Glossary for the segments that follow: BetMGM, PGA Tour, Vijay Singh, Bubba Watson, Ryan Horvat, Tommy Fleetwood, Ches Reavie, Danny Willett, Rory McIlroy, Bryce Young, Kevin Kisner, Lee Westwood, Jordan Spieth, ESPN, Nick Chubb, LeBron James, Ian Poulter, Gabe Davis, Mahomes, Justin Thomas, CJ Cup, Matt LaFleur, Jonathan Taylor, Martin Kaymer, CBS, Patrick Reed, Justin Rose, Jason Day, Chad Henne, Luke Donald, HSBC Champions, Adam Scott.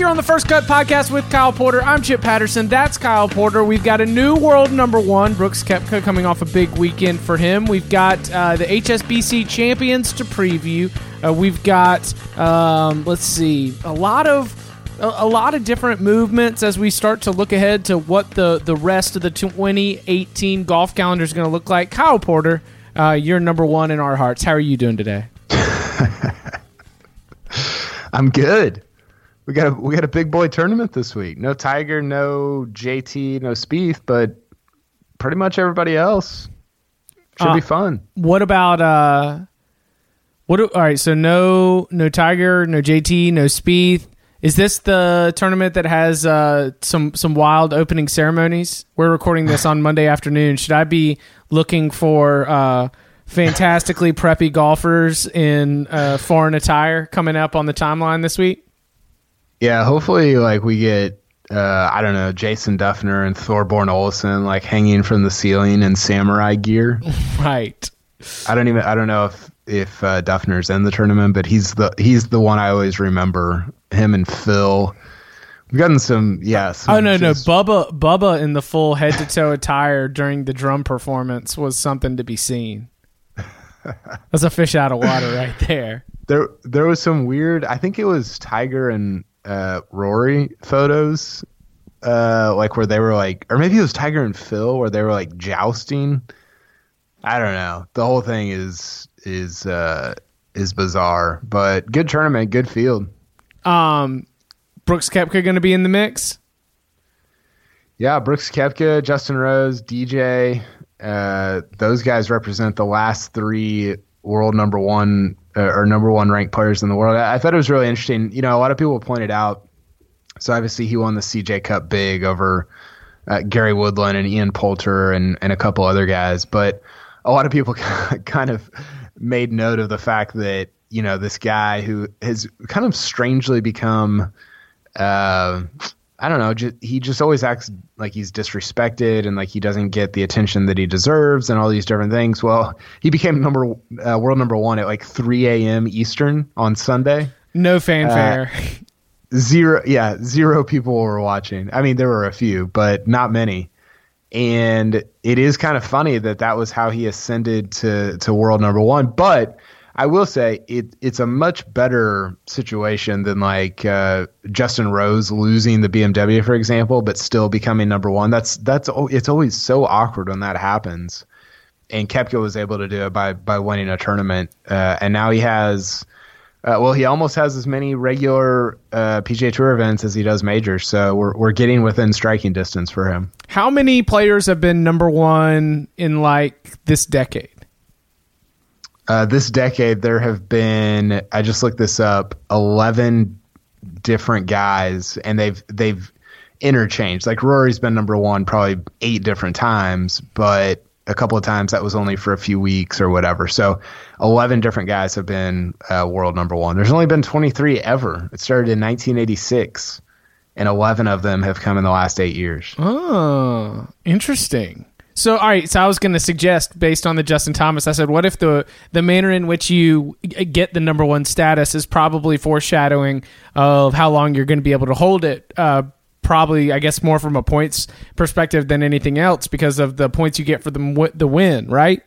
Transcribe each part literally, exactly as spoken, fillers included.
here on the First Cut Podcast with Kyle Porter. I'm Chip Patterson. That's Kyle Porter. We've got a new world number one, Brooks Koepka, coming off a big weekend for him. We've got uh, the H S B C Champions to preview. Uh, we've got, um, let's see, a lot of a, a lot of different movements as we start to look ahead to what the, the rest of the twenty eighteen golf calendar is going to look like. Kyle Porter, uh, you're number one in our hearts. How are you doing today? I'm good. We got a we got a big boy tournament this week. No Tiger, no J T, no Spieth, but pretty much everybody else should uh, be fun. What about uh, what? Do, all right, so no no Tiger, no J T, no Spieth. Is this the tournament that has uh, some some wild opening ceremonies? We're recording this on Monday afternoon. Should I be looking for uh, fantastically preppy golfers in uh, foreign attire coming up on the timeline this week? Yeah, hopefully, like, we get, uh, I don't know, Jason Duffner and Thorbjørn Olesen, like, hanging from the ceiling in samurai gear. Right. I don't even, I don't know if, if uh, Duffner's in the tournament, but he's the he's the one I always remember, him and Phil. We've gotten some, yeah. Some oh, no, just... no, Bubba, Bubba in the full head-to-toe attire during the drum performance was something to be seen. That's a fish out of water right there. There, there was some weird, I think it was Tiger and... uh Rory photos uh like where they were like, or maybe it was Tiger and Phil where they were like jousting. I don't know, the whole thing is is uh is bizarre, but good tournament, good field. um Brooks Koepka gonna be in the mix? Yeah, Brooks Koepka, Justin Rose, D J, uh those guys represent the last three world number one uh, or number one ranked players in the world. I, I thought it was really interesting. You know, a lot of people pointed out, so obviously he won the C J Cup big over uh, Gary Woodland and Ian Poulter and, and a couple other guys. But a lot of people kind of made note of the fact that, you know, this guy who has kind of strangely become, uh, I don't know, just, he just always acts like he's disrespected and like he doesn't get the attention that he deserves and all these different things. Well, he became number uh, world number one at like three a.m. Eastern on Sunday. No fanfare. Uh, zero, yeah, zero people were watching. I mean, there were a few, but not many. And it is kind of funny that that was how he ascended to to world number one. But I will say it, it's a much better situation than like uh, Justin Rose losing the B M W, for example, but still becoming number one. That's that's it's always so awkward when that happens. And Koepka was able to do it by by winning a tournament, uh, and now he has, uh, well, he almost has as many regular uh, P G A Tour events as he does majors. So we're we're getting within striking distance for him. How many players have been number one in like this decade? Uh, this decade, there have been, I just looked this up, eleven different guys, and they've they've interchanged. Like Rory's been number one probably eight different times, but a couple of times that was only for a few weeks or whatever. So eleven different guys have been uh, world number one. There's only been twenty-three ever. It started in nineteen eighty-six, and eleven of them have come in the last eight years. Oh, interesting. So, all right, so I was going to suggest, based on the Justin Thomas, I said, what if the the manner in which you get the number one status is probably foreshadowing of how long you're going to be able to hold it, uh, probably, I guess, more from a points perspective than anything else because of the points you get for the, the win, right?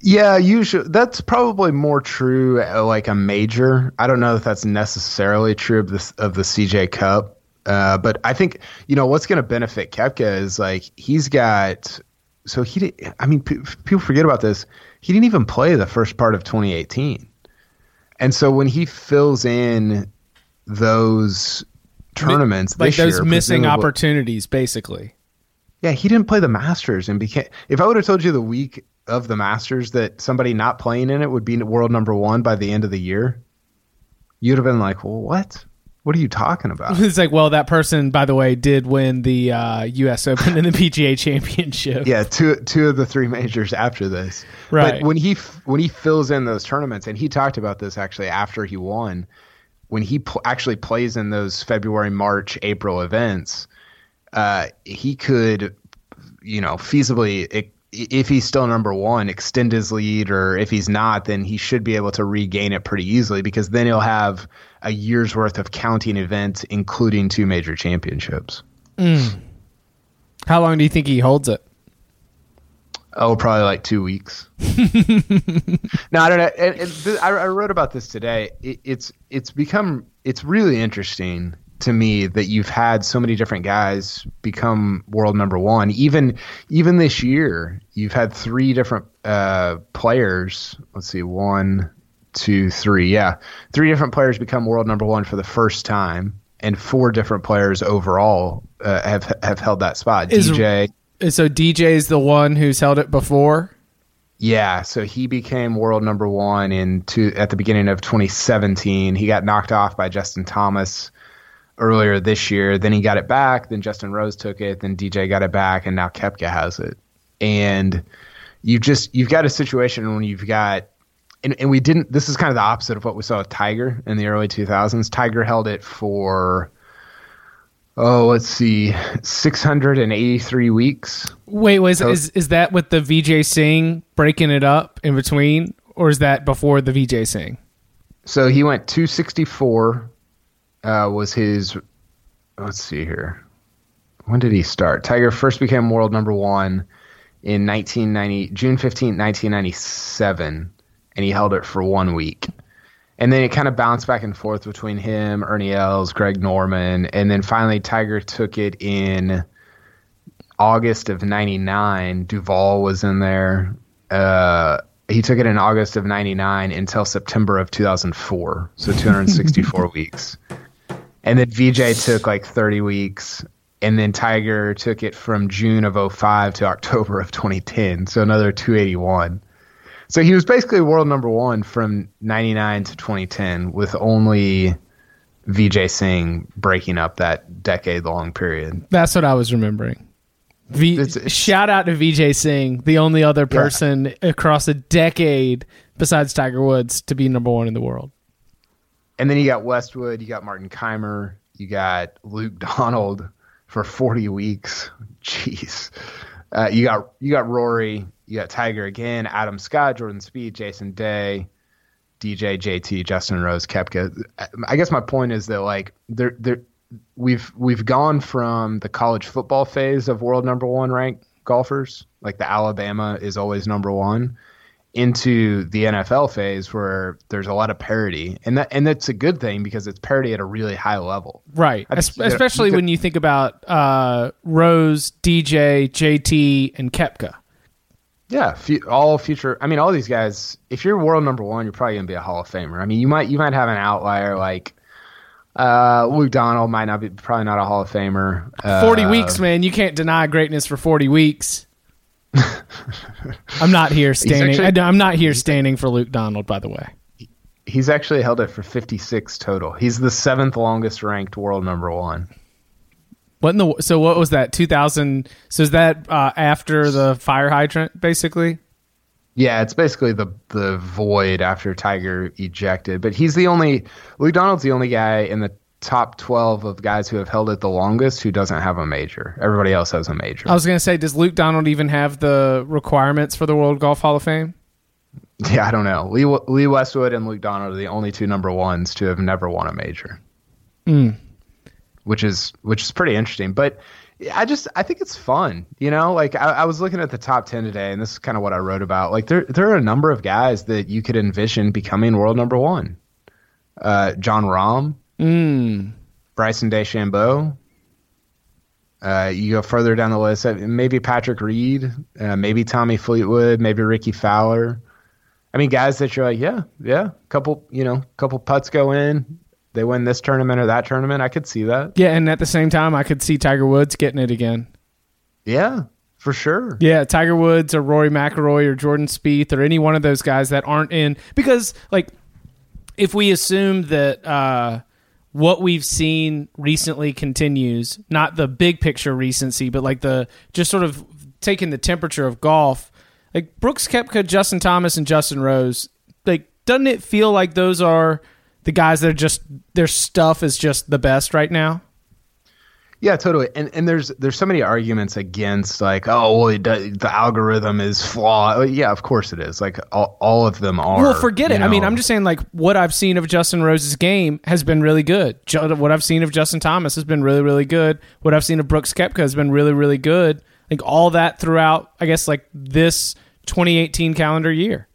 Yeah, usually that's probably more true at like a major. I don't know if that's necessarily true of the, of the C J Cup. Uh, but I think, you know, what's going to benefit Koepka is like he's got – so he didn't – I mean, p- people forget about this. He didn't even play the first part of twenty eighteen. And so when he fills in those tournaments but, like this year – Like those missing opportunities, basically. Yeah, he didn't play the Masters and became – if I would have told you the week of the Masters that somebody not playing in it would be world number one by the end of the year, you'd have been like, well, what? What are you talking about? It's like, well, that person, by the way, did win the uh, U S Open and the P G A Championship. Yeah, two two of the three majors after this. Right. But when he when he fills in those tournaments, and he talked about this actually after he won, when he pl- actually plays in those February, March, April events, uh, he could, you know, feasibly if he's still number one, extend his lead, or if he's not, then he should be able to regain it pretty easily, because then he'll have a year's worth of counting events, including two major championships. Mm. How long do you think he holds it? Oh, probably like two weeks. No, I don't know. It, it, th- I, I wrote about this today. It, it's it's become it's really interesting to me that you've had so many different guys become world number one. Even even this year, you've had three different uh, players. Let's see, one, two, three. Yeah, three different players become world number one for the first time, and four different players overall uh, have have held that spot. Is- D J. So D J is the one who's held it before? Yeah, so he became world number one in two, at the beginning of twenty seventeen. He got knocked off by Justin Thomas earlier this year. Then he got it back. Then Justin Rose took it. Then D J got it back, and now Koepka has it. And you just you've got a situation when you've got and, and we didn't. This is kind of the opposite of what we saw with Tiger in the early two thousands. Tiger held it for. Oh, let's see, six hundred eighty-three weeks. Wait, was so, is is that with the Vijay Singh breaking it up in between, or is that before the Vijay Singh? So he went two sixty-four uh, was his, let's see here. When did he start? Tiger first became world number one in nineteen ninety, June fifteenth, nineteen ninety-seven, and he held it for one week. And then it kind of bounced back and forth between him, Ernie Els, Greg Norman, and then finally Tiger took it in August of ninety-nine. Duval was in there. Uh, he took it in August of ninety-nine until September of two thousand four, so two hundred sixty-four weeks. And then Vijay took like thirty weeks, and then Tiger took it from June of oh five to October of twenty ten, so another two eighty-one. So he was basically world number one from ninety-nine to twenty ten, with only Vijay Singh breaking up that decade-long period. That's what I was remembering. V- it's, it's, shout out to Vijay Singh, the only other person yeah. across a decade besides Tiger Woods to be number one in the world. And then you got Westwood, you got Martin Keimer, you got Luke Donald for forty weeks. Jeez. Uh, you got you got Rory. You got Tiger again, Adam Scott, Jordan Spieth, Jason Day, D J, J T, Justin Rose, Koepka. I guess my point is that like there, there, we've we've gone from the college football phase of world number one ranked golfers, like the Alabama is always number one, into the N F L phase where there's a lot of parity, and that and that's a good thing because it's parity at a really high level, right? Think, Especially you know, you could, when you think about uh, Rose, D J, J T, and Koepka. Yeah, all future. I mean, all these guys. If you're world number one, you're probably gonna be a Hall of Famer. I mean, you might you might have an outlier like uh, Luke Donald might not be probably not a Hall of Famer. Uh, forty weeks, man. You can't deny greatness for forty weeks. I'm not here standing. Actually, I, I'm not here standing for Luke Donald, by the way. He's actually held it for fifty-six total. He's the seventh longest ranked world number one. What in the, so what was that, two thousand? So is that uh, after the fire hydrant, basically? Yeah, it's basically the the void after Tiger ejected. But he's the only – Luke Donald's the only guy in the top twelve of guys who have held it the longest who doesn't have a major. Everybody else has a major. I was going to say, does Luke Donald even have the requirements for the World Golf Hall of Fame? Yeah, I don't know. Lee, Lee Westwood and Luke Donald are the only two number ones to have never won a major. Hmm. Which is which is pretty interesting, but I just I think it's fun, you know. Like I, I was looking at the top ten today, and this is kind of what I wrote about. Like there there are a number of guys that you could envision becoming world number one. Uh, John Rahm, mm. Bryson DeChambeau. Uh, you go further down the list, maybe Patrick Reed, uh, maybe Tommy Fleetwood, maybe Ricky Fowler. I mean, guys that you're like, yeah, yeah, couple, you know, couple putts go in. They win this tournament or that tournament. I could see that. Yeah, and at the same time, I could see Tiger Woods getting it again. Yeah, for sure. Yeah, Tiger Woods or Rory McIlroy or Jordan Spieth or any one of those guys that aren't in. Because, like, if we assume that uh, what we've seen recently continues, not the big picture recency, but, like, the just sort of taking the temperature of golf, like, Brooks Koepka, Justin Thomas, and Justin Rose, like, doesn't it feel like those are – the guys that are just, their stuff is just the best right now? Yeah, totally. And and there's there's so many arguments against, like, oh, well, it does, the algorithm is flawed. Yeah, of course it is. Like, all, all of them are. Well, forget it. Know. I mean, I'm just saying, like, what I've seen of Justin Rose's game has been really good. What I've seen of Justin Thomas has been really, really good. What I've seen of Brooks Koepka has been really, really good. Like, all that throughout, I guess, like, this twenty eighteen calendar year.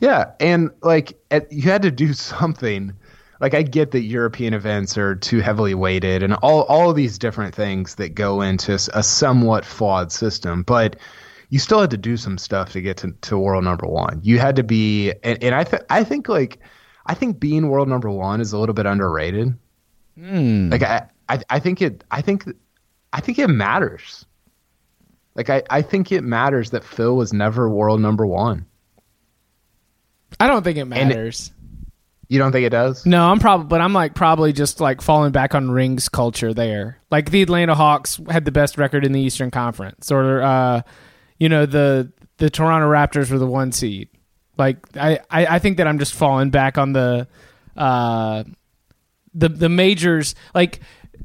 Yeah, and, like, at, you had to do something. Like, I get that European events are too heavily weighted and all, all of these different things that go into a somewhat flawed system, but you still had to do some stuff to get to, to world number one. You had to be, and, and I, th- I think like, I think being world number one is a little bit underrated. Mm. Like, I, I, I think it, I think, I think it matters. Like, I, I think it matters that Phil was never world number one. I don't think it matters. You don't think it does? No, I'm probably, but I'm like probably just like falling back on rings culture there. Like the Atlanta Hawks had the best record in the Eastern Conference, or uh, you know, the the Toronto Raptors were the one seed. Like I, I, I think that I'm just falling back on the uh, the the majors. Like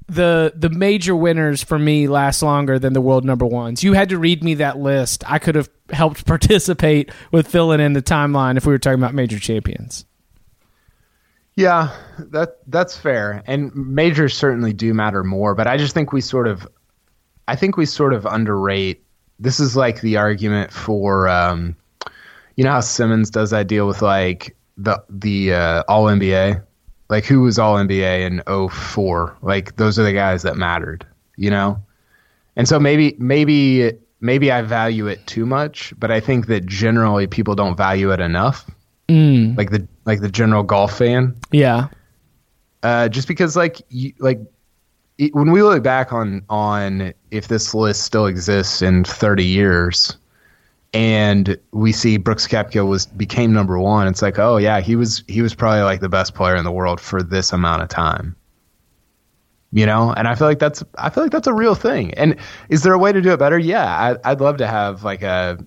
the the major winners for me last longer than the world number ones. You had to read me that list. I could have helped participate with filling in the timeline if we were talking about major champions. Yeah, that that's fair. And majors certainly do matter more, but I just think we sort of I think we sort of underrate. This is like the argument for um, you know how Simmons does that deal with like the the uh, all N B A? Like who was all N B A in oh four? Like those are the guys that mattered, you know? And so maybe maybe maybe I value it too much, but I think that generally people don't value it enough. Mm. Like the like the general golf fan, yeah. Uh, just because like you, like it, when we look back on on if this list still exists in thirty years, and we see Brooks Koepka was became number one, it's like, oh yeah, he was he was probably like the best player in the world for this amount of time, you know. And I feel like that's I feel like that's a real thing. And is there a way to do it better? Yeah, I, I'd love to have like a.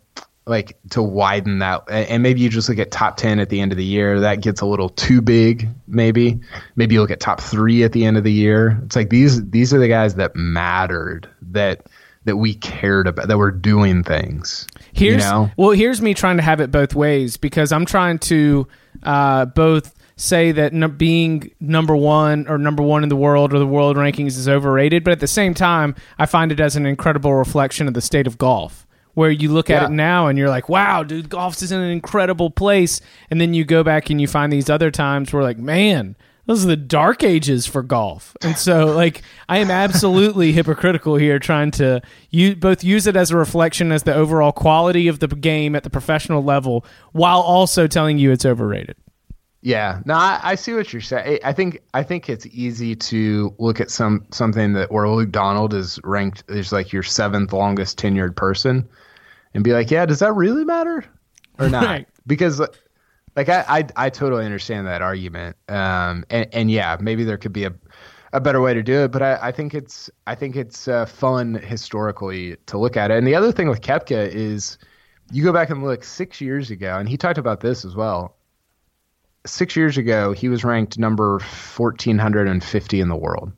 like to widen that, and maybe you just look at top ten at the end of the year. That gets a little too big. Maybe, maybe you look at top three at the end of the year. It's like, these, these are the guys that mattered, that, that we cared about, that were doing things. Here's, you know? Well, here's me trying to have it both ways, because I'm trying to uh, both say that no, being number one or number one in the world or the world rankings is overrated. But at the same time, I find it as an incredible reflection of the state of golf, where you look at yeah. it now and you're like, wow, dude, golf's in an incredible place. And then you go back and you find these other times where like, man, those are the dark ages for golf. And so like, I am absolutely hypocritical here, trying to you both use it as a reflection as the overall quality of the game at the professional level, while also telling you it's overrated. Yeah, no, I, I see what you're saying. I think I think it's easy to look at some something that where Luke Donald is ranked is like your seventh longest tenured person, and be like, yeah, does that really matter or not? Right. Because like I, I I totally understand that argument. Um, and, and yeah, maybe there could be a, a better way to do it, but I, I think it's I think it's uh, fun historically to look at it. And the other thing with Koepka is you go back and look six years ago, and he talked about this as well. Six years ago, he was ranked number one thousand four hundred fifty in the world.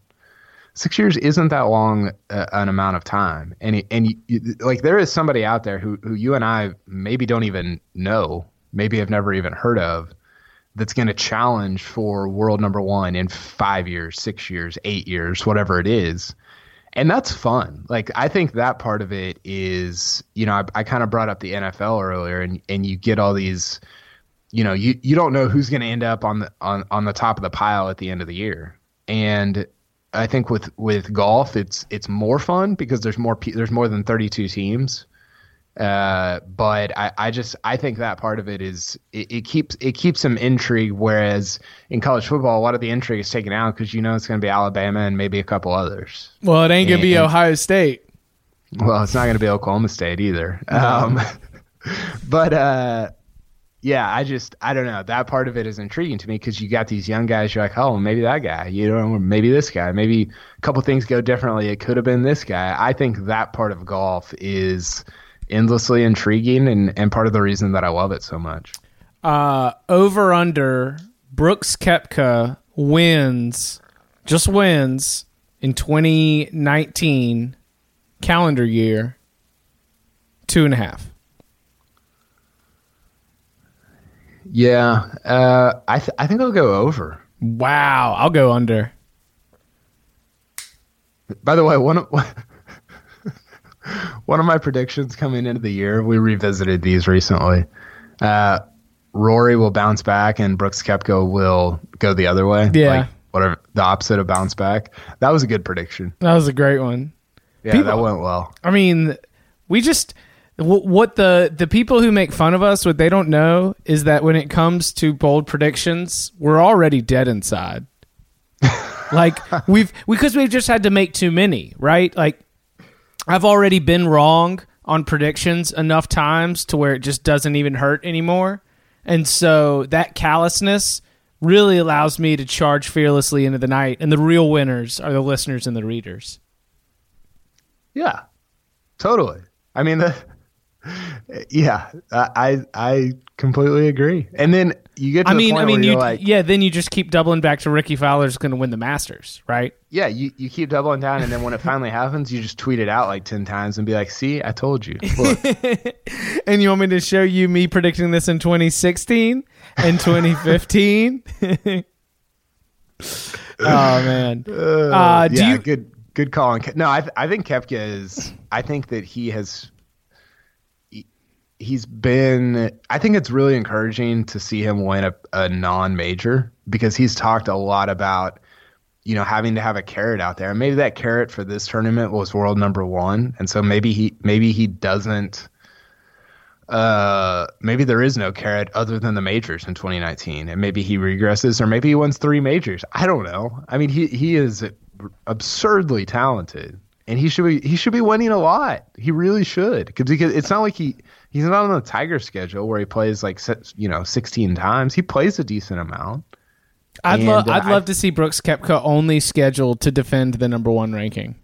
Six years isn't that long uh, an amount of time. And he, and you, you, like there is somebody out there who, who you and I maybe don't even know, maybe have never even heard of, that's going to challenge for world number one in five years, six years, eight years, whatever it is. And that's fun. Like, I think that part of it is, you know, I, I kind of brought up the N F L earlier, and, and you get all these – you know, you, you don't know who's going to end up on the on, on the top of the pile at the end of the year. And I think with, with golf, it's it's more fun because there's more there's more than thirty-two teams. Uh, but I, I just I think that part of it is it, it keeps it keeps some intrigue. Whereas in college football, a lot of the intrigue is taken out because you know it's going to be Alabama and maybe a couple others. Well, it ain't going to be Ohio State. Well, it's not going to be Oklahoma State either. No. Um, but. Uh, Yeah, I just, I don't know. That part of it is intriguing to me because you got these young guys, you're like, oh, maybe that guy, you know, maybe this guy, maybe a couple things go differently. It could have been this guy. I think that part of golf is endlessly intriguing and, and part of the reason that I love it so much. Uh, over under, Brooks Koepka wins, just wins in twenty nineteen calendar year, two and a half. Yeah, uh, I th- I think I'll go over. Wow, I'll go under. By the way, one of one of my predictions coming into the year, we revisited these recently. Uh, Rory will bounce back, and Brooks Koepka will go the other way. Yeah, like whatever the opposite of bounce back. That was a good prediction. That was a great one. Yeah, people, that went well. I mean, we just. What the, the people who make fun of us, what they don't know is that when it comes to bold predictions, we're already dead inside. Like we've because we've just had to make too many, right? Like I've already been wrong on predictions enough times to where it just doesn't even hurt anymore. And so that callousness really allows me to charge fearlessly into the night. And the real winners are the listeners and the readers. Yeah, totally. I mean, the, yeah, I I completely agree. And then you get to I the mean, point I mean, where you're you, like... Yeah, then you just keep doubling back to Ricky Fowler's going to win the Masters, right? Yeah, you, you keep doubling down, and then when it finally happens, you just tweet it out like ten times and be like, see, I told you. Look. And you want me to show you me predicting this in twenty sixteen and twenty fifteen? Oh, man. Uh, uh, do yeah, you, good good call. On Ke- no, I, th- I think Koepka is... I think that he has... He's been – I think it's really encouraging to see him win a, a non-major because he's talked a lot about, you know, having to have a carrot out there. And maybe that carrot for this tournament was world number one. And so maybe he maybe he doesn't uh, – maybe there is no carrot other than the majors in twenty nineteen. And maybe he regresses or maybe he wins three majors. I don't know. I mean, he, he is absurdly talented. And he should be he should be winning a lot. He really should because it's not like he he's not on the Tiger schedule where he plays like you know sixteen times. He plays a decent amount. I'd and, love uh, I'd I, love to see Brooks Koepka only scheduled to defend the number one ranking.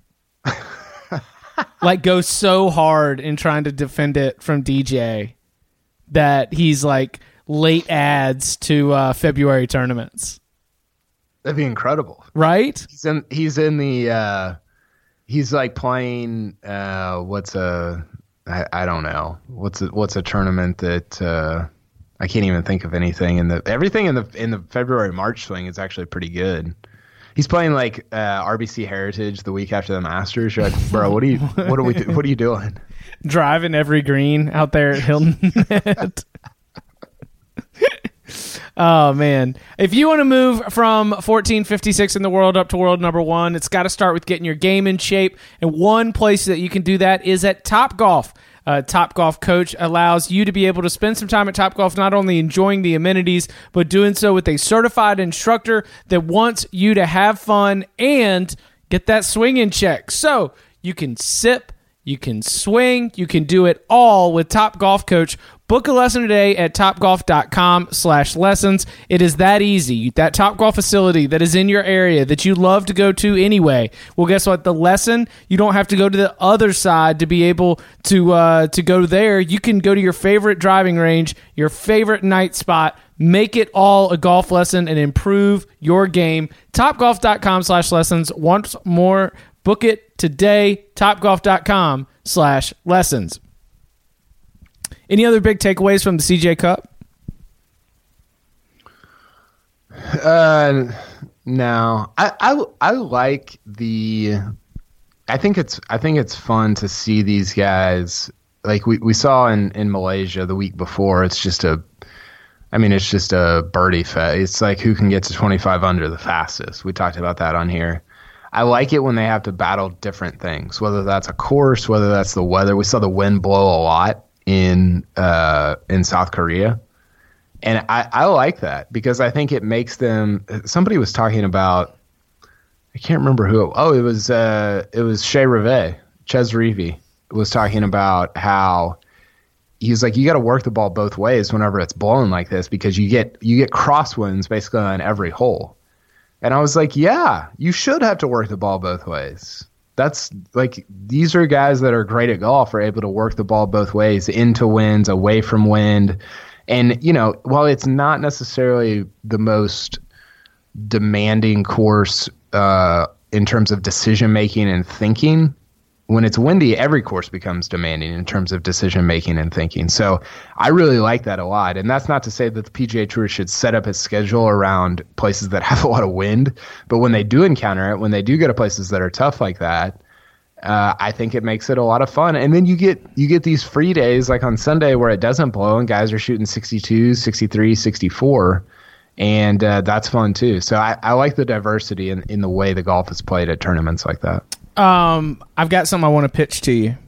Like go so hard in trying to defend it from D J that he's like late adds to uh, February tournaments. That'd be incredible, right? He's in he's in the. Uh, He's like playing uh, what's a I, I don't know what's a, what's a tournament that uh, I can't even think of anything in the everything in the in the February March swing is actually pretty good. He's playing like uh, R B C Heritage the week after the Masters. You're like, bro, what are you what are we do, what are you doing? Driving every green out there at Hilton Head. Oh, man. If you want to move from fourteen fifty-six in the world up to world number one, it's got to start with getting your game in shape. And one place that you can do that is at Topgolf. Uh, Topgolf Coach allows you to be able to spend some time at Topgolf not only enjoying the amenities, but doing so with a certified instructor that wants you to have fun and get that swing in check. So you can sip, you can swing, you can do it all with Topgolf Coach. Book a lesson today at topgolf.com slash lessons. It is that easy. That Topgolf facility that is in your area that you love to go to anyway. Well, guess what? The lesson, you don't have to go to the other side to be able to uh, to go there. You can go to your favorite driving range, your favorite night spot. Make it all a golf lesson and improve your game. Topgolf.com slash lessons. Once more, book it today. Topgolf.com slash lessons. Any other big takeaways from the C J Cup? Uh, no, I, I, I like the. I think it's I think it's fun to see these guys like we, we saw in, in Malaysia the week before. It's just a, I mean, it's just a birdie fest. It's like who can get to twenty-five under the fastest. We talked about that on here. I like it when they have to battle different things, whether that's a course, whether that's the weather. We saw the wind blow a lot in uh in South Korea, and I, I like that because I think it makes them. Somebody was talking about, I can't remember who. It, oh, it was uh it was Shea Reve, Ches Reavie was talking about how he's like you got to work the ball both ways whenever it's blowing like this because you get you get crosswinds basically on every hole, and I was like, yeah, you should have to work the ball both ways. That's like these are guys that are great at golf are able to work the ball both ways into winds, away from wind. And, you know, while it's not necessarily the most demanding course uh, in terms of decision making and thinking. When it's windy, every course becomes demanding in terms of decision making and thinking. So I really like that a lot. And that's not to say that the P G A Tour should set up its schedule around places that have a lot of wind. But when they do encounter it, when they do go to places that are tough like that, uh, I think it makes it a lot of fun. And then you get you get these free days like on Sunday where it doesn't blow and guys are shooting sixty-two, sixty-three, sixty-four. And uh, that's fun, too. So I, I like the diversity in, in the way the golf is played at tournaments like that. Um, I've got something I want to pitch to you.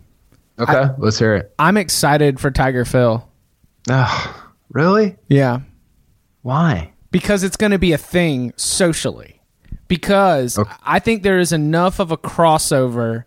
Okay, I, let's hear it. I'm excited for Tiger Phil. Oh, really? Yeah. Why? Because it's going to be a thing socially. Because okay. I think there is enough of a crossover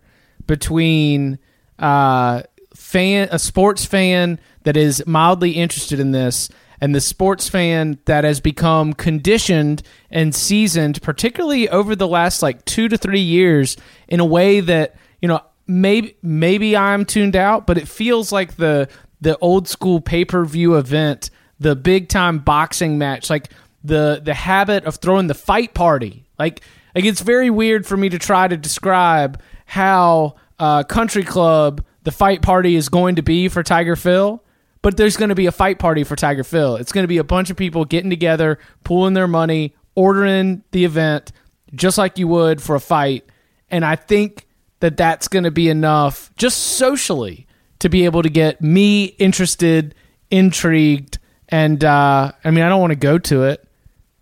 between uh, fan, a sports fan that is mildly interested in this and the sports fan that has become conditioned and seasoned, particularly over the last like two to three years, in a way that, you know, maybe maybe I'm tuned out, but it feels like the the old school pay-per-view event, the big time boxing match, like the the habit of throwing the fight party. Like, like it's very weird for me to try to describe how uh, Country Club, the fight party is going to be for Tiger Phil. But there's going to be a fight party for Tiger Phil. It's going to be a bunch of people getting together, pooling their money, ordering the event, just like you would for a fight. And I think that that's going to be enough, just socially, to be able to get me interested, intrigued, and uh, I mean, I don't want to go to it.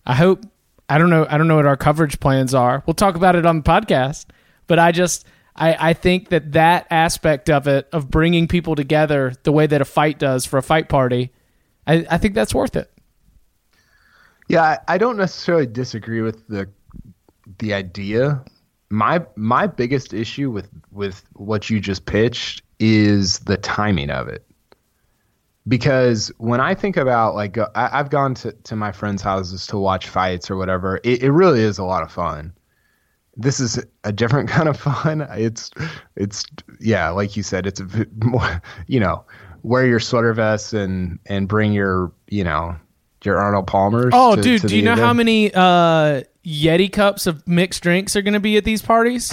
I hope I don't know. I don't know what our coverage plans are. We'll talk about it on the podcast. But I just. I, I think that that aspect of it, of bringing people together the way that a fight does for a fight party, I, I think that's worth it. Yeah, I, I don't necessarily disagree with the the idea. My my biggest issue with, with what you just pitched is the timing of it. Because when I think about, like, I, I've gone to, to my friends' houses to watch fights or whatever, it, it really is a lot of fun. This is a different kind of fun. It's, it's yeah, like you said, it's a bit more, you know, wear your sweater vests and, and bring your, you know, your Arnold Palmers. Oh, to, dude, to do you know event. How many uh, Yeti cups of mixed drinks are going to be at these parties?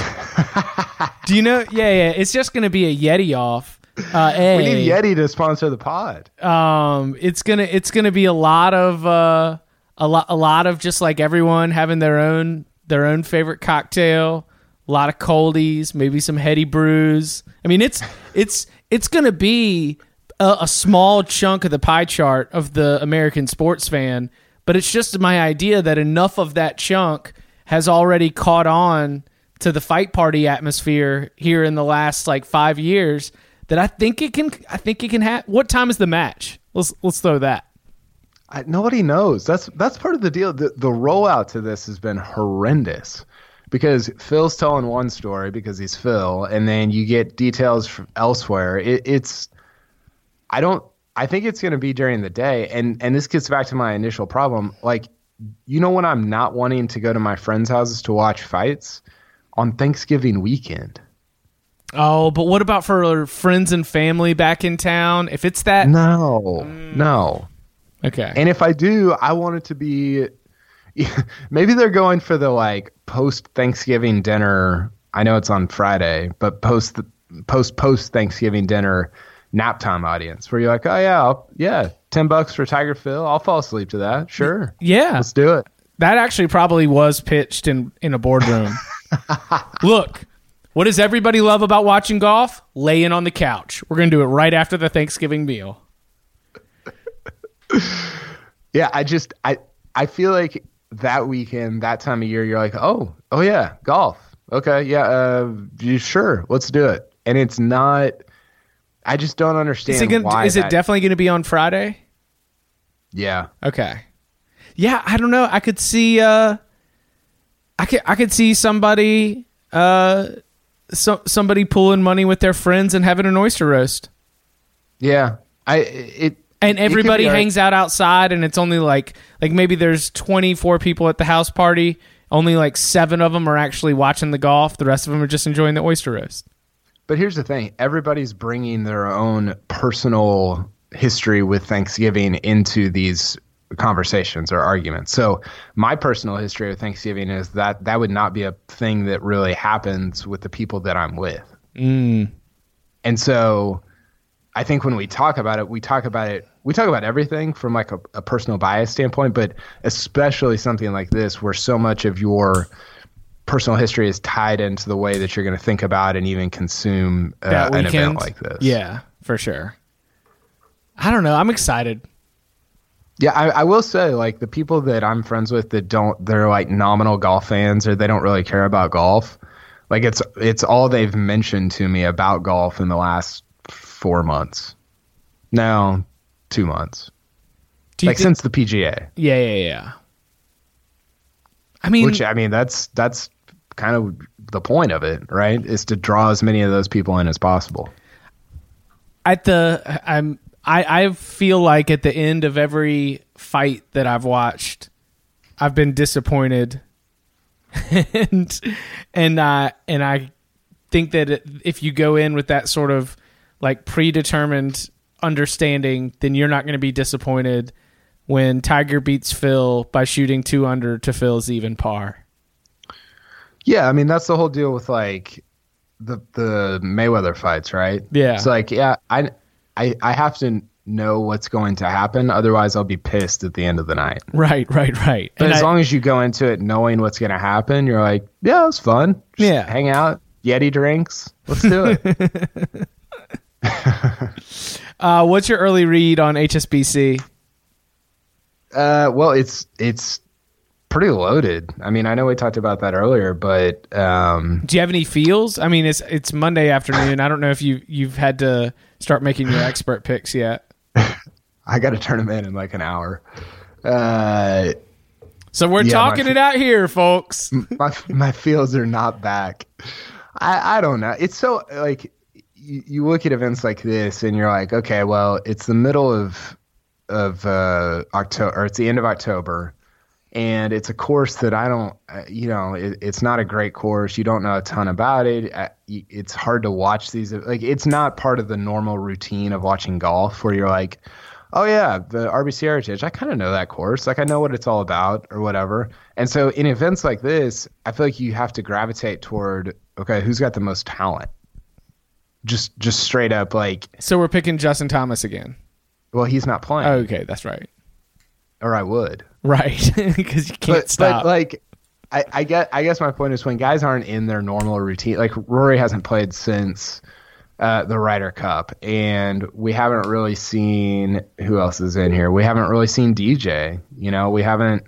Do you know? Yeah, yeah. It's just going to be a Yeti off. Uh, a, we need Yeti to sponsor the pod. Um, it's gonna it's gonna be a lot of uh, a lot a lot of just like everyone having their own. Their own favorite cocktail, a lot of coldies, maybe some heady brews. I mean, it's it's it's going to be a, a small chunk of the pie chart of the American sports fan, but it's just my idea that enough of that chunk has already caught on to the fight party atmosphere here in the last like five years that I think it can. I think it can have. What time is the match? Let's let's throw that. I, nobody knows. That's that's part of the deal. The, the rollout to this has been horrendous because Phil's telling one story because he's Phil, and then you get details from elsewhere. It, it's I don't. I think it's going to be during the day, and and this gets back to my initial problem. Like, you know, when I'm not wanting to go to my friends' houses to watch fights on Thanksgiving weekend. Oh, but what about for friends and family back in town? If it's that, no, um, no. Okay. And if I do, I want it to be – maybe they're going for the, like, post-Thanksgiving dinner. I know it's on Friday, but post, post, post-Thanksgiving dinner nap time audience where you're like, oh, yeah, I'll, yeah, ten bucks for Tiger Phil. I'll fall asleep to that. Sure. Yeah. Let's do it. That actually probably was pitched in, in a boardroom. Look, what does everybody love about watching golf? Laying on the couch. We're going to do it right after the Thanksgiving meal. Yeah, I just I I feel like that weekend, that time of year, you're like, oh, oh yeah, golf. Okay, yeah, uh, you sure, let's do it. And it's not. I just don't understand. Is it, gonna, why is it definitely going to be on Friday? Yeah. Okay. Yeah, I don't know. I could see. Uh, I could I could see somebody, uh, so, somebody pooling money with their friends and having an oyster roast. Yeah, I it. And everybody hangs out outside, and it's only like like maybe there's twenty-four people at the house party. Only like seven of them are actually watching the golf. The rest of them are just enjoying the oyster roast. But here's the thing. Everybody's bringing their own personal history with Thanksgiving into these conversations or arguments. So my personal history of Thanksgiving is that that would not be a thing that really happens with the people that I'm with. Mm. And so I think when we talk about it, we talk about it, we talk about everything from like a, a personal bias standpoint, but especially something like this where so much of your personal history is tied into the way that you're going to think about and even consume uh, an event like this. Yeah, for sure. I don't know. I'm excited. Yeah, I, I will say, like, the people that I'm friends with that don't, they're like nominal golf fans or they don't really care about golf. Like, it's it's all they've mentioned to me about golf in the last four months. No, two months. Like, th- since the P G A. Yeah, yeah, yeah. I mean, which, I mean, that's that's kind of the point of it, right? Is to draw as many of those people in as possible. At the, I'm, I, I feel like at the end of every fight that I've watched, I've been disappointed, and and I and I think that if you go in with that sort of like predetermined understanding, then you're not going to be disappointed when Tiger beats Phil by shooting two under to Phil's even par. Yeah, I mean, that's the whole deal with like the the Mayweather fights, right? Yeah. It's like, yeah, I, I, I have to know what's going to happen. Otherwise, I'll be pissed at the end of the night. Right, right, right. But and as I, long as you go into it knowing what's going to happen, you're like, yeah, it's fun. Just yeah. Hang out. Yeti drinks. Let's do it. uh, what's your early read on H S B C? Uh, well, it's it's pretty loaded. I mean, I know we talked about that earlier, but um, do you have any feels? I mean, it's it's Monday afternoon. I don't know if you you've had to start making your expert picks yet. I got to turn them in in like an hour. Uh, so we're yeah, talking my, it out here, folks. my my feels are not back. I I don't know. It's so like you, you look at events like this and you're like, okay, well, it's the middle of. of uh October, or it's the end of October, and it's a course that I don't uh, you know it, it's not a great course. You don't know a ton about it. I, it's hard to watch these, like it's not part of the normal routine of watching golf where you're like, oh yeah, the R B C Heritage, I kind of know that course, like I know what it's all about or whatever. And so in events like this, I feel like you have to gravitate toward, okay, who's got the most talent? Just just straight up, like, so we're picking Justin Thomas again. Well, he's not playing. Oh, okay, that's right. Or I would. Right, because you can't but, stop. But, like, I, I, guess, I guess my point is when guys aren't in their normal routine, like Rory hasn't played since uh, the Ryder Cup, and we haven't really seen who else is in here. We haven't really seen D J. You know, we haven't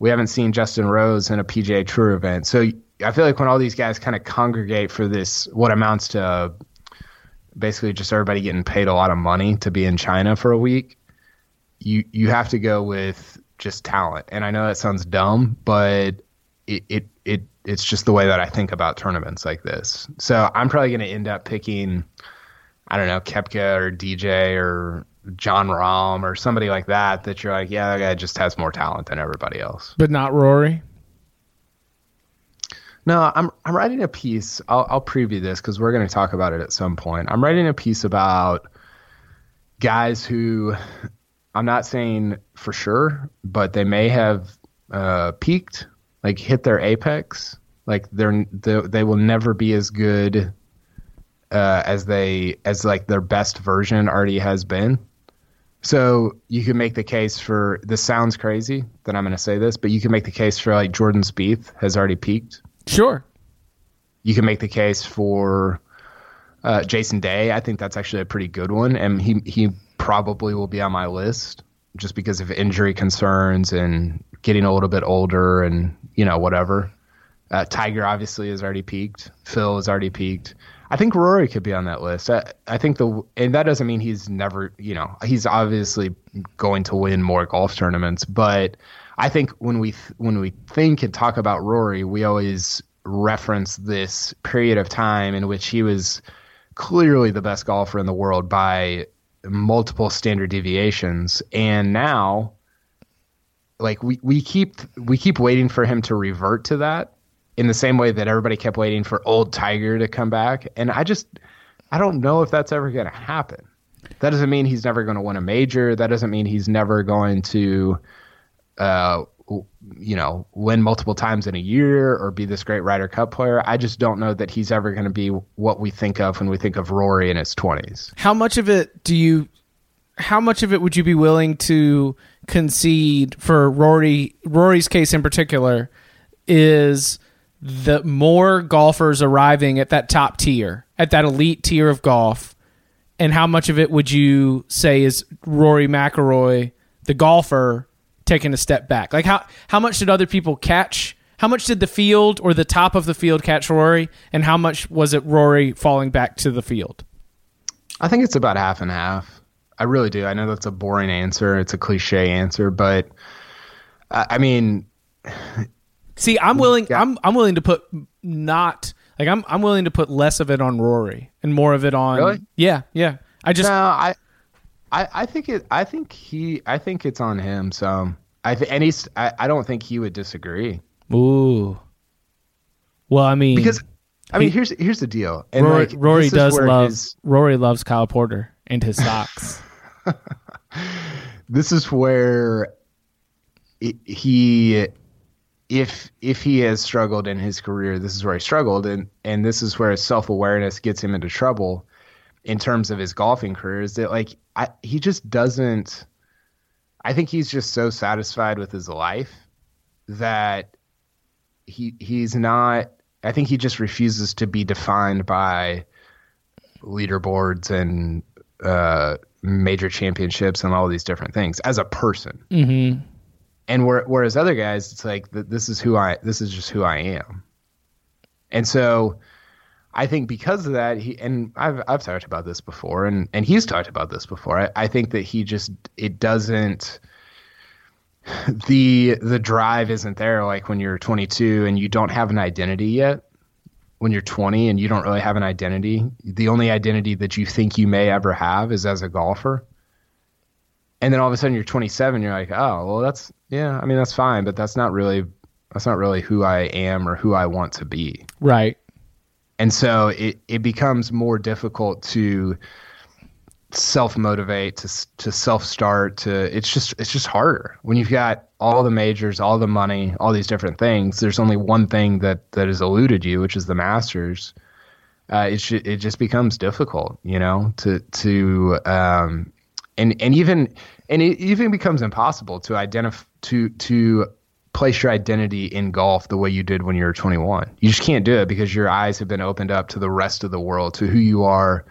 we haven't seen Justin Rose in a P G A Tour event. So I feel like when all these guys kind of congregate for this, what amounts to basically just everybody getting paid a lot of money to be in China for a week, you you have to go with just talent. And I know that sounds dumb, but it it, it it's just the way that I think about tournaments like this. So I'm probably going to end up picking, I don't know, Koepka or D J or John Rahm or somebody like that, that you're like, yeah, that guy just has more talent than everybody else. But not Rory? No, I'm I'm writing a piece. I'll I'll preview this because we're going to talk about it at some point. I'm writing a piece about guys who I'm not saying for sure, but they may have uh, peaked, like hit their apex. Like they're they, they will never be as good uh, as they as like their best version already has been. So you can make the case for, this sounds crazy that I'm going to say this, but you can make the case for like Jordan Spieth has already peaked. Sure. You can make the case for uh, Jason Day. I think that's actually a pretty good one, and he he probably will be on my list just because of injury concerns and getting a little bit older and, you know, whatever. Uh, Tiger obviously has already peaked. Phil has already peaked. I think Rory could be on that list. I, I think the and that doesn't mean he's never, you know, he's obviously going to win more golf tournaments, but I think when we th- when we think and talk about Rory, we always reference this period of time in which he was clearly the best golfer in the world by multiple standard deviations. And now, like we, we keep we keep waiting for him to revert to that in the same way that everybody kept waiting for old Tiger to come back. And I just I don't know if that's ever going to happen. That doesn't mean he's never going to win a major. That doesn't mean he's never going to, uh, you know, win multiple times in a year or be this great Ryder Cup player. I just don't know that he's ever going to be what we think of when we think of Rory in his twenties. How much of it do you, how much of it would you be willing to concede for Rory, Rory's case in particular, is the more golfers arriving at that top tier, at that elite tier of golf, and how much of it would you say is Rory McIlroy, the golfer, taking a step back? Like, how, how much did other people catch? How much did the field or the top of the field catch Rory, and how much was it Rory falling back to the field? I think it's about half and half. I really do. I know that's a boring answer. It's a cliche answer, but I, I mean... See, I'm willing. Yeah. I'm I'm willing to put not like I'm I'm willing to put less of it on Rory and more of it on. Really? Yeah, yeah. I just no. I, I I think it. I think he. I think it's on him. So I th- and he's. I, I don't think he would disagree. Ooh. Well, I mean, because I mean, he, here's here's the deal. And Rory, like, Rory does love. His, Rory loves Kyle Porter and his socks. This is where it, he. If if he has struggled in his career, this is where he struggled, and, and this is where his self-awareness gets him into trouble in terms of his golfing career, is that like I, he just doesn't – I think he's just so satisfied with his life that he he's not – I think he just refuses to be defined by leaderboards and uh, major championships and all these different things as a person. Mm-hmm. And where, whereas other guys, it's like this is who I, this is just who I am. And so, I think because of that, he and I've I've talked about this before, and, and he's talked about this before. I, I think that he just it doesn't the the drive isn't there like when you're twenty-two and you don't have an identity yet. When you're twenty and you don't really have an identity, the only identity that you think you may ever have is as a golfer. And then all of a sudden you're twenty-seven, you're like, oh, well, that's, yeah, I mean, that's fine, but that's not really, that's not really who I am or who I want to be. Right. And so it, it becomes more difficult to self-motivate, to to self-start, to, it's just, it's just harder. When you've got all the majors, all the money, all these different things, there's only one thing that, that has eluded you, which is the Masters. Uh, it, sh- it just becomes difficult, you know, to, to, um, And and even and it even becomes impossible to identify to to place your identity in golf the way you did when you were twenty-one. You just can't do it because your eyes have been opened up to the rest of the world, to who you are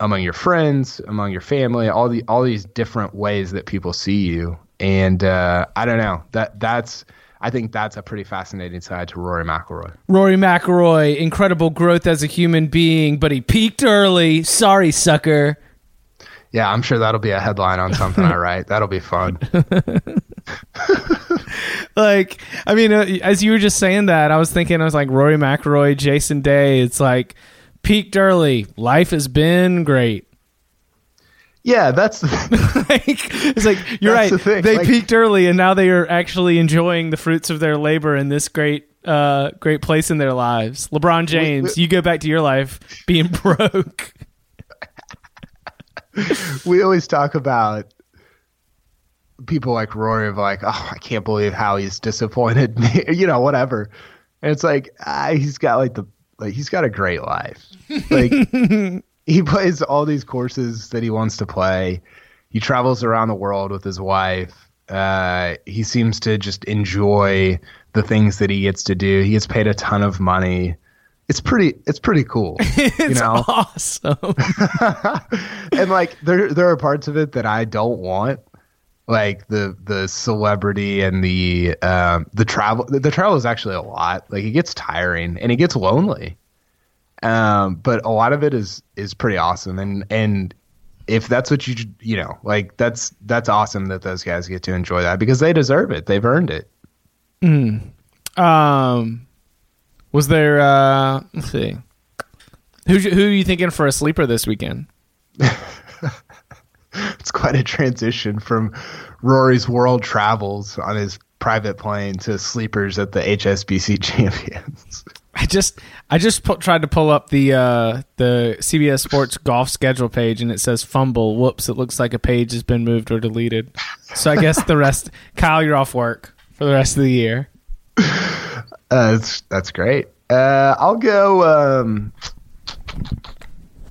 among your friends, among your family, all the all these different ways that people see you. And uh, I don't know that that's I think that's a pretty fascinating side to Rory McIlroy. Rory McIlroy, incredible growth as a human being, but he peaked early. Sorry, sucker. Yeah, I'm sure that'll be a headline on something I write. That'll be fun. Like, I mean, as you were just saying that, I was thinking, I was like, Rory McIlroy, Jason Day, it's like, peaked early. Life has been great. Yeah, that's the thing. Like, it's like, you're that's right. The thing. They like, peaked early, and now they are actually enjoying the fruits of their labor in this great uh, great place in their lives. LeBron James, we, we, you go back to your life being broke. We always talk about people like Rory of like, oh, I can't believe how he's disappointed me, you know, whatever. And it's like, ah, he's got like the, like he's got a great life. Like he plays all these courses that he wants to play. He travels around the world with his wife. Uh, he seems to just enjoy the things that he gets to do. He gets paid a ton of money. It's pretty. It's pretty cool. It's you know? Awesome. And like there, there are parts of it that I don't want, like the the celebrity and the um, the travel. The, the travel is actually a lot. Like it gets tiring and it gets lonely. Um, but a lot of it is is pretty awesome. And and if that's what you you know, like that's that's awesome that those guys get to enjoy that because they deserve it. They've earned it. Mm. Um. Was there, uh, let's see, who, who are you thinking for a sleeper this weekend? It's quite a transition from Rory's world travels on his private plane to sleepers at the H S B C Champions. I I just I just put, tried to pull up the uh, the C B S Sports golf schedule page, and it says fumble. Whoops! It looks like a page has been moved or deleted. So I guess the rest, Kyle, you're off work for the rest of the year. Uh, that's that's great. Uh, I'll go. Um,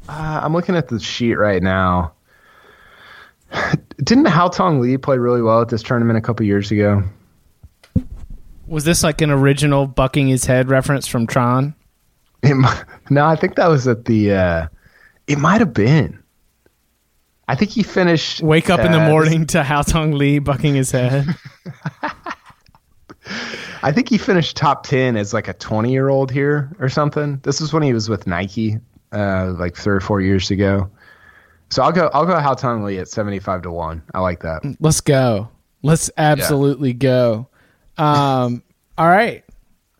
uh, I'm looking at the sheet right now. Didn't Haotong Li play really well at this tournament a couple years ago? Was this like an original bucking his head reference from Tron? It, no, I think that was at the... Uh, it might have been. I think he finished... Wake up uh, in the morning to Haotong Li bucking his head. I think he finished top ten as like a twenty-year-old here or something. This is when he was with Nike uh, like three or four years ago. So I'll go I'll go Haotong Li at seventy-five to one. I like that. Let's go. Let's absolutely yeah. go. Um, all right.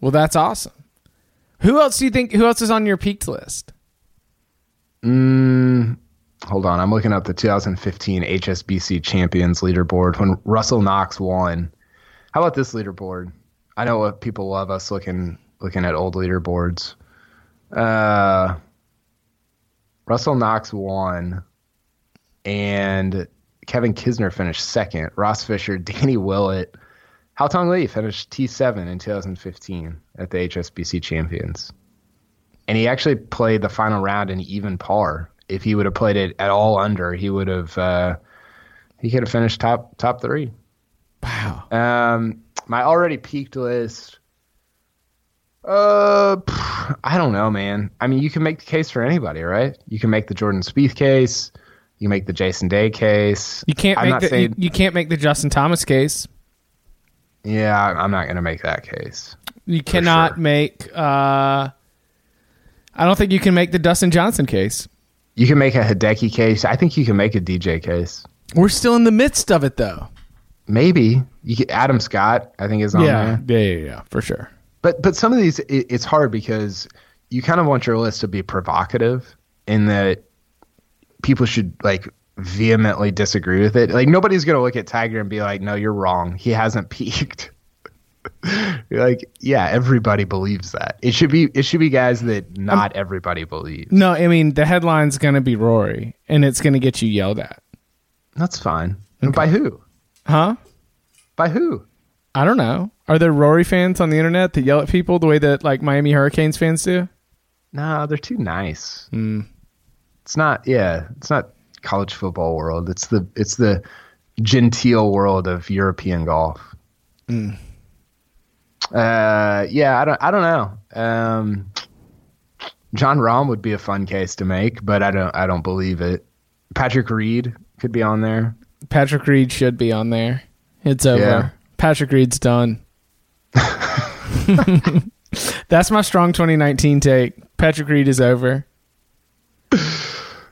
Well, that's awesome. Who else do you think, who else is on your peaked list? Mm, hold on. I'm looking up the two thousand fifteen H S B C Champions leaderboard when Russell Knox won. How about this leaderboard? I know what people love us looking, looking at old leaderboards. Uh, Russell Knox won and Kevin Kisner finished second. Ross Fisher, Danny Willett, Haotong Li finished T seven in two thousand fifteen at the H S B C Champions. And he actually played the final round in even par. If he would have played it at all under, he would have uh, he could have finished top top three. Wow. Um, my already peaked list. Uh, I don't know, man. I mean, you can make the case for anybody, right? You can make the Jordan Spieth case. You make the Jason Day case. You can't I'm make the, saying, you, you can't make the Justin Thomas case. Yeah, I'm not going to make that case. You cannot sure. make... Uh, I don't think you can make the Dustin Johnson case. You can make a Hideki case. I think you can make a D J case. We're still in the midst of it, though. Maybe. You can, Adam Scott, I think, is on yeah. there. Yeah, yeah, yeah, for sure. But, but some of these, it, it's hard because you kind of want your list to be provocative in that people should, like... vehemently disagree with it. Like nobody's gonna look at Tiger and be like, no, you're wrong, he hasn't peaked. You're like, yeah, everybody believes that. It should be it should be guys that not I'm, everybody believes. No, I mean the headline's gonna be Rory and it's gonna get you yelled at. That's fine. Okay. By who? Huh? By who? I don't know. Are there Rory fans on the internet that yell at people the way that like Miami Hurricanes fans do? No, they're too nice. Mm. It's not yeah, it's not college football world. It's the it's the genteel world of European golf. Mm. Uh, yeah, I don't I don't know. Um, John Rahm would be a fun case to make, but I don't I don't believe it. Patrick Reed could be on there. Patrick Reed should be on there. It's over. Yeah. Patrick Reed's done. That's my strong twenty nineteen take. Patrick Reed is over.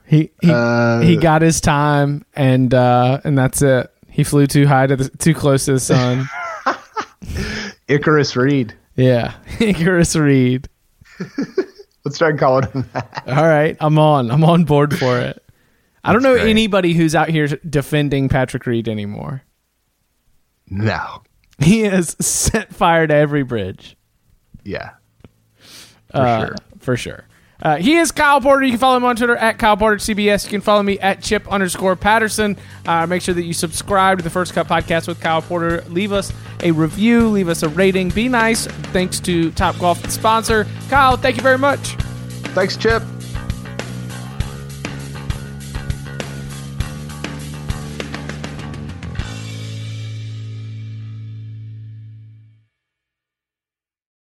He he, uh, he got his time, and uh, and that's it. He flew too high to the, too close to the sun. Icarus Reed. Yeah, Icarus Reed. Let's start calling him that. All right, I'm on. I'm on board for it. I don't know great. anybody who's out here defending Patrick Reed anymore. No. He has set fire to every bridge. Yeah, for uh, sure. For sure. Uh, he is Kyle Porter. You can follow him on Twitter at Kyle Porter C B S. You can follow me at Chip underscore Patterson. Uh, make sure that you subscribe to the First Cut Podcast with Kyle Porter. Leave us a review. Leave us a rating. Be nice. Thanks to Topgolf, the sponsor. Kyle, thank you very much. Thanks, Chip.